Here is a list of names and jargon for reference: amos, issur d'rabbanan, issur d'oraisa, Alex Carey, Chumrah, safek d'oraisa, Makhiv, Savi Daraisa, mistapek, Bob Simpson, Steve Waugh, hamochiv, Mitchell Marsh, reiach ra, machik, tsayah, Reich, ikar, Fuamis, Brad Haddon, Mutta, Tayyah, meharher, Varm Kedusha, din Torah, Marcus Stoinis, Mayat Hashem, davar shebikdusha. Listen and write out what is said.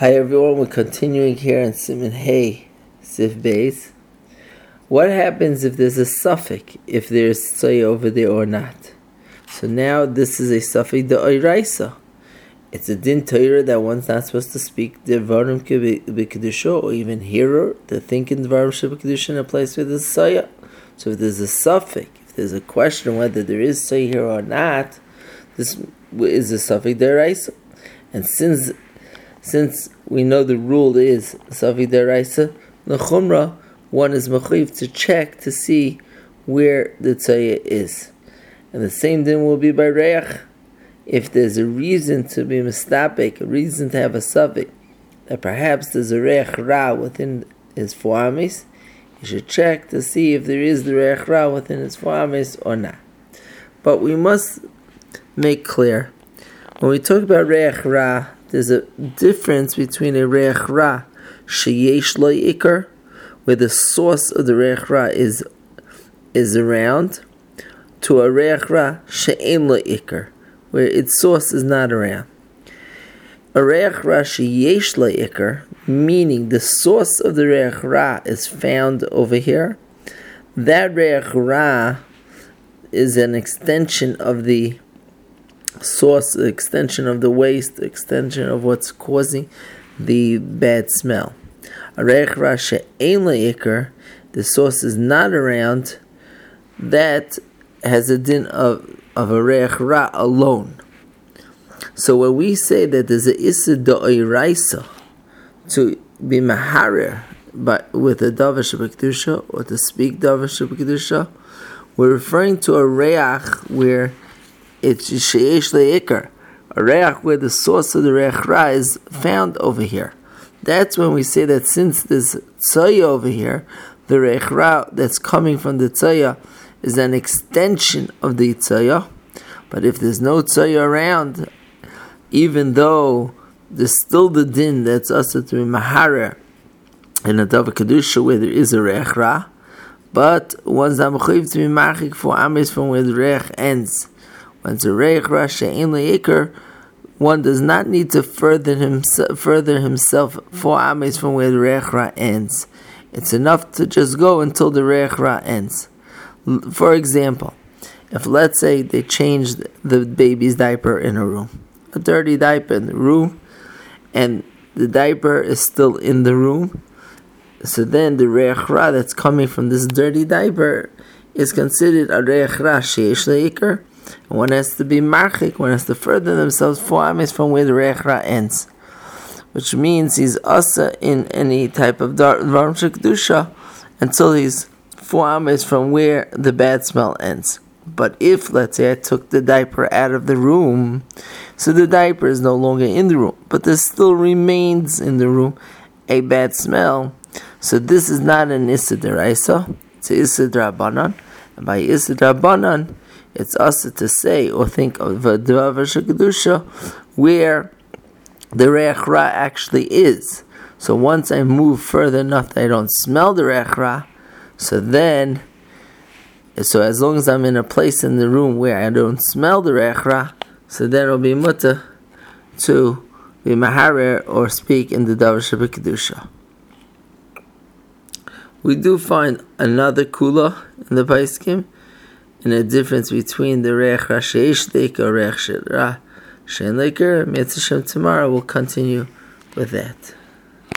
Hi everyone, we're continuing here on Siman Hey, Sif Beis. What happens if there's a safek, if there's tsayah over there or not? So now this is a safek d'oraisa. It's a din Torah that one's not supposed to speak the Varm Kedusha or even hear the thinking Varm Kedusha in a place where there's tsayah. So if there's a safek, if there's a question whether there is tsayah here or not, this is a safek d'oraisa. And since we know the rule is Savi Daraisa, the Chumrah, one is Makhiv to check to see where the Tayyah is. And the same thing will be by Reich. If there's a reason to be mistapek, a reason to have a safek, that perhaps there's a reich ra within his Fuamis, you should check to see if there is the reich ra within his Fuamis or not. But we must make clear, when we talk about reich ra, there's a difference between a reiach ra sheyesh lo ikar, where the source of the reiach ra is around, to a reiach ra she'en lo ikar, where its source is not around. A reiach ra sheyesh lo ikar, meaning the source of the reiach ra is found over here. That reiach ra is an extension of the source, the extension of the waste, the extension of what's causing the bad smell. Reiach ra she'en lo ikar, the source is not around, that has a din of a reiach ra alone. So when we say that there's an issur d'oraisa to be meharher but with a davar shebikdusha or to speak davar shebikdusha, we're referring to a reiach where it's sheyesh leikar, a reiach where the source of the reiach ra is found over here. That's when we say that since there's tsayah over here, the reiach ra that's coming from the tsayah is an extension of the tsayah. But if there's no tsayah around, even though there's still the din that's also to be meharher in a davar kedusha where there is a reiach ra, but one's hamochiv to be machik for amos from where the reich ends. When the reiach ra she'en lo ikar, one does not need to further himself 4 ames from where the reiach ra ends. It's enough to just go until the reiach ra ends. For example, if let's say they changed the baby's diaper in a room, a dirty diaper in the room, and the diaper is still in the room, so then the reiach ra that's coming from this dirty diaper is considered a reiach ra sheyesh lo ikar. One has to be machik, one has to further themselves 4 ames from where the reiach ra ends, which means he's asa in any type of varm kedusha until he's 4 ames from where the bad smell ends. But if, let's say, I took the diaper out of the room, so the diaper is no longer in the room, but there still remains in the room a bad smell, so this is not an issur d'oraisa, it's an issur d'rabbanan. And by issur d'rabbanan, it's also to say or think of the davar shebikdusha where the reiach ra actually is. So once I move further enough that I don't smell the reiach ra, so as long as I'm in a place in the room where I don't smell the reiach ra, so then it'll be Mutta to be meharher or speak in the davar shebikdusha. We do find another kula in the Paiskim, and the difference between the reiach ra she'ishtik or reiach ra she'en lo ikar. Mayat Hashem tomorrow we'll continue with that.